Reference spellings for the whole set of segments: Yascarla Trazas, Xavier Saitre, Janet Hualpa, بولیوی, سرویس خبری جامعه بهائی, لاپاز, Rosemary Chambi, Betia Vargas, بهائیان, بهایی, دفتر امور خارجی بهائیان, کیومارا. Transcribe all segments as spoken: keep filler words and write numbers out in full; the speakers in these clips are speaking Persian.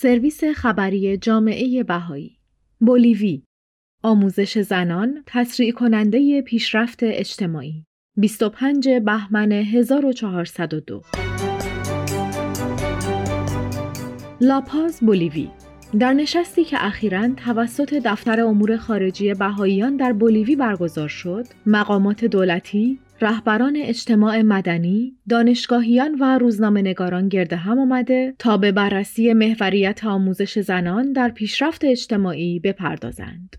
سرویس خبری جامعه بهایی. بولیوی، آموزش زنان، تسریع کننده پیشرفت اجتماعی. بیست و پنجم بهمن هزار و چهارصد و دو. لاپاز، بولیوی. در نشستی که اخیراً توسط دفتر امور خارجه بهائیان در بولیوی برگزار شد، مقامات دولتی، رهبران اجتماع مدنی، دانشگاهیان و روزنامه‌نگاران گرد هم آمده تا به بررسی محوریت آموزش زنان در پیشرفت اجتماعی بپردازند.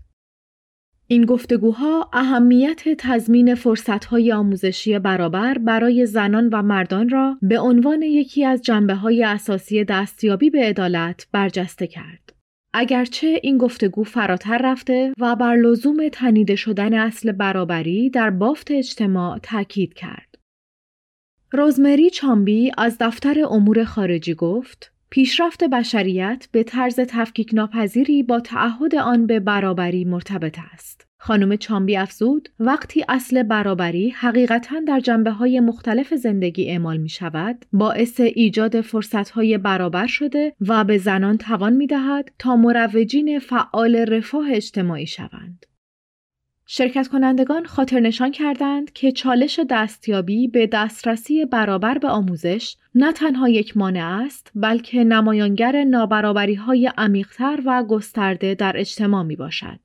این گفتگوها اهمیت تضمین فرصت‌های آموزشی برابر برای زنان و مردان را به عنوان یکی از جنبه‌های اساسی دستیابی به عدالت برجسته کرد. اگرچه این گفتگو فراتر رفته و بر لزوم تنیده شدن اصل برابری در بافت اجتماع تاکید کرد. رزمری چامبی از دفتر امور خارجه گفت: پیشرفت بشریت به طرز تفکیک ناپذیری با تعهد آن به برابری مرتبط است. خانم چامبی افزود: وقتی اصل برابری حقیقتاً در جنبه‌های مختلف زندگی اعمال می‌شود، باعث ایجاد فرصت‌های برابر شده و به زنان توان می‌دهد تا مروجین فعال رفاه اجتماعی شوند. شرکت کنندگان خاطر نشان کردند که چالش دستیابی به دسترسی برابر به آموزش نه تنها یک مانع است، بلکه نمایانگر نابرابری‌های عمیق‌تر و گسترده در اجتماع می‌باشد.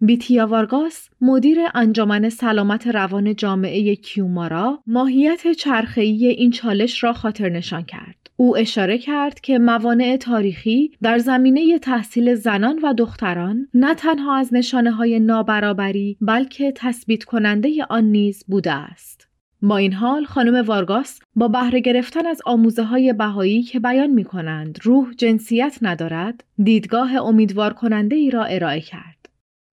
بیتیا وارگاس، مدیر انجمن سلامت روان جامعه کیومارا، ماهیت چرخه‌ای این چالش را خاطر نشان کرد. او اشاره کرد که موانع تاریخی در زمینه تحصیل زنان و دختران نه تنها از نشانه‌های نابرابری، بلکه تثبیت کننده آن نیز بوده است. با این حال، خانم وارگاس با بهره گرفتن از آموزه‌های بهایی که بیان می‌کنند روح جنسیت ندارد، دیدگاه امیدوار کننده ای را ارائه کرد.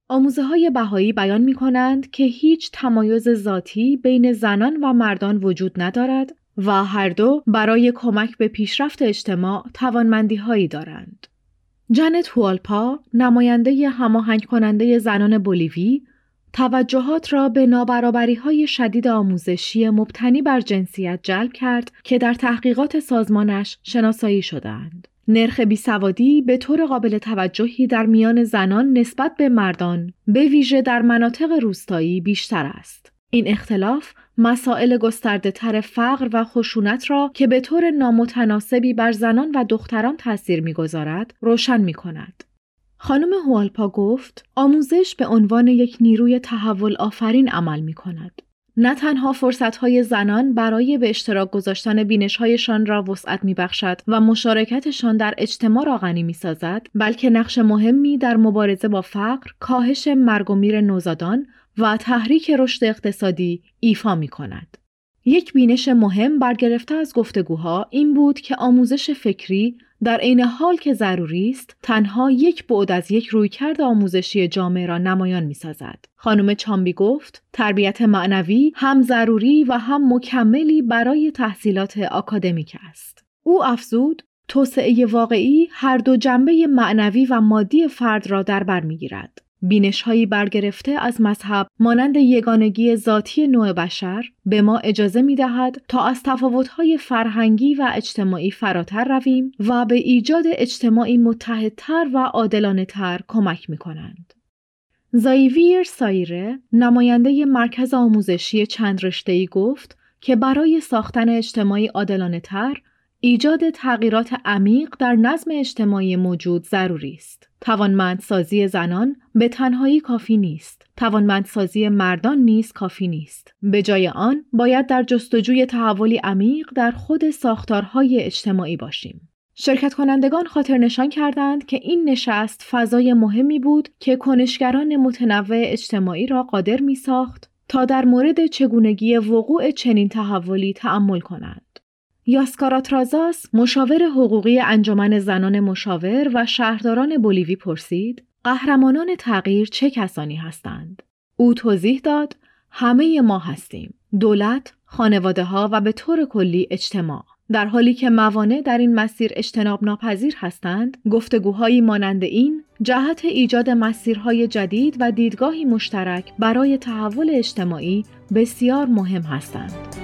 آموزه‌های بهایی بیان می‌کنند که هیچ تمایز ذاتی بین زنان و مردان وجود ندارد و هر دو برای کمک به پیشرفت اجتماع توانمندی‌هایی دارند. جنت هوالپا، نماینده هماهنگ کننده زنان بولیوی، توجهات را به نابرابری‌های شدید آموزشی مبتنی بر جنسیت جلب کرد که در تحقیقات سازمانش شناسایی شدند. نرخ بیسوادی به طور قابل توجهی در میان زنان نسبت به مردان، به ویژه در مناطق روستایی بیشتر است. این اختلاف مسائل گسترده‌تر فقر و خشونت را که به طور نامتناسبی بر زنان و دختران تأثیر می‌گذارد، روشن می‌کند. خانم هوالپا گفت: آموزش به عنوان یک نیروی تحول آفرین عمل می‌کند. نه تنها فرصت‌های زنان برای به اشتراک گذاشتن بینش‌هایشان را وسعت می‌بخشد و مشارکتشان در اجتماع را غنی می‌سازد، بلکه نقش مهمی در مبارزه با فقر، کاهش مرگ و میر نوزادان و تحریک رشد اقتصادی ایفا می‌کند. یک بینش مهم برگرفته از گفتگوها این بود که آموزش فکری در عین حال که ضروری است، تنها یک بعد از یک رویکرد آموزشی جامعه را نمایان می‌سازد. خانم چامبی گفت: تربیت معنوی هم ضروری و هم مکملی برای تحصیلات آکادمیک است. او افزود: توسعه واقعی هر دو جنبه معنوی و مادی فرد را در بر می‌گیرد. بینش‌هایی برگرفته از مذهب مانند یگانگی ذاتی نوع بشر به ما اجازه می‌دهد تا از تفاوت‌های فرهنگی و اجتماعی فراتر رویم و به ایجاد اجتماعی متحدتر و عادلانه‌تر کمک می‌کنند. زایویر سایره، نماینده مرکز آموزشی چند رشته‌ای، گفت که برای ساختن اجتماعی عادلانه‌تر، ایجاد تغییرات عمیق در نظم اجتماعی موجود ضروری است. توانمندسازی زنان به تنهایی کافی نیست. توانمندسازی مردان نیز کافی نیست. به جای آن، باید در جستجوی تحولی عمیق در خود ساختارهای اجتماعی باشیم. شرکت کنندگان خاطر نشان کردند که این نشست فضای مهمی بود که کنشگران متنوع اجتماعی را قادر می ساخت تا در مورد چگونگی وقوع چنین تحولی تأمل کنند. یاسکارا ترازاس، مشاور حقوقی انجمن زنان مشاور و شهرداران بولیوی، پرسید: قهرمانان تغییر چه کسانی هستند؟ او توضیح داد: همه ما هستیم، دولت، خانواده‌ها و به طور کلی اجتماع. در حالی که موانع در این مسیر اجتناب ناپذیر هستند، گفتگوهایی مانند این جهت ایجاد مسیرهای جدید و دیدگاهی مشترک برای تحول اجتماعی بسیار مهم هستند.